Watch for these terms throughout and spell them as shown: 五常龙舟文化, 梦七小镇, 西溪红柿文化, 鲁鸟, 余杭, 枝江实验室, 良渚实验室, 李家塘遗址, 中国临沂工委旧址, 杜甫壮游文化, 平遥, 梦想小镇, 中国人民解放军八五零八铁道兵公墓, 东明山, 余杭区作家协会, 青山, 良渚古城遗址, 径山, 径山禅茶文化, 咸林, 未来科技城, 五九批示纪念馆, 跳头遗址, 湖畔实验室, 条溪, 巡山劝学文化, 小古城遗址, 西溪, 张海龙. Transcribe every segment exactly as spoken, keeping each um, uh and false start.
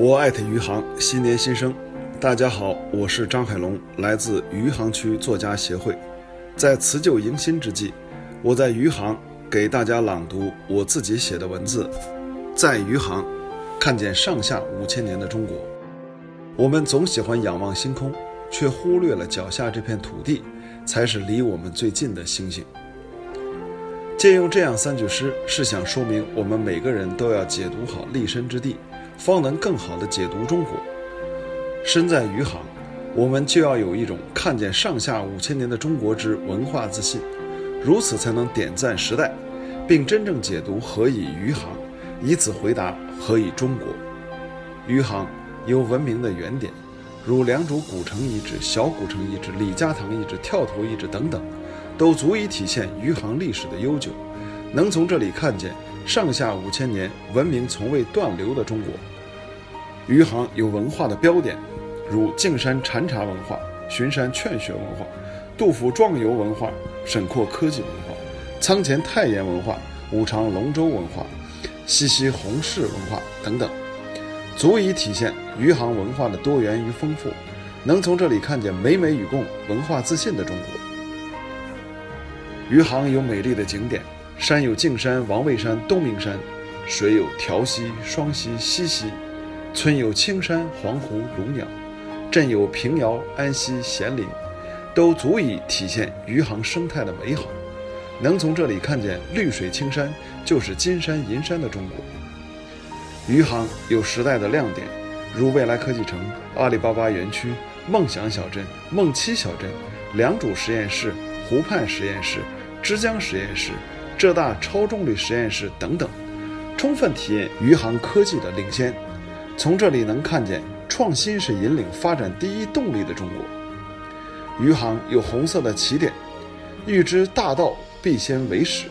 我艾特余杭新年新生。大家好，我是张海龙，来自余杭区作家协会。在辞旧迎新之际，我在余杭给大家朗读我自己写的文字，在余杭看见上下五千年的中国。我们总喜欢仰望星空，却忽略了脚下这片土地才是离我们最近的星星。借用这样三句诗，是想说明我们每个人都要解读好立身之地，方能更好地解读中国。身在余杭，我们就要有一种看见上下五千年的中国之文化自信，如此才能点赞时代，并真正解读何以余杭，以此回答何以中国。余杭有文明的原点，如良渚古城遗址、小古城遗址、李家塘遗址、跳头遗址等等，都足以体现余杭历史的悠久，能从这里看见上下五千年文明从未断流的中国。余杭有文化的标点，如径山禅茶文化、巡山劝学文化、杜甫壮游文化、沈括科技文化、仓前太炎文化、五常龙舟文化、西溪红柿文化等等，足以体现余杭文化的多元与丰富，能从这里看见美美与共、文化自信的中国。余杭有美丽的景点，山有径山、王位山、东明山，水有条溪、双溪、西溪，村有青山、黄湖、鲁鸟，镇有平遥、安溪、咸林，都足以体现余杭生态的美好，能从这里看见绿水青山就是金山银山的中国。余杭有时代的亮点，如未来科技城、阿里巴巴园区、梦想小镇、梦七小镇、良渚实验室、湖畔实验室、枝江实验室、浙大超重力实验室等等，充分体验余杭科技的领先，从这里能看见创新是引领发展第一动力的中国。余杭有红色的起点，欲知大道必先为史，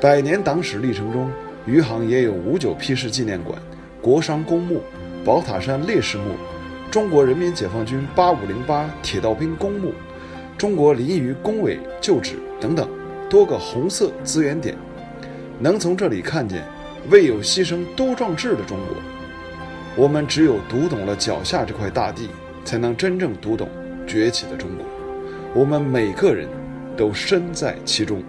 百年党史历程中，余杭也有五九批示纪念馆、国殇公墓、宝塔山烈士墓、中国人民解放军八五零八铁道兵公墓、中国临沂工委旧址等等多个红色资源点，能从这里看见未有牺牲都壮志的中国。我们只有读懂了脚下这块大地，才能真正读懂崛起的中国。我们每个人都身在其中。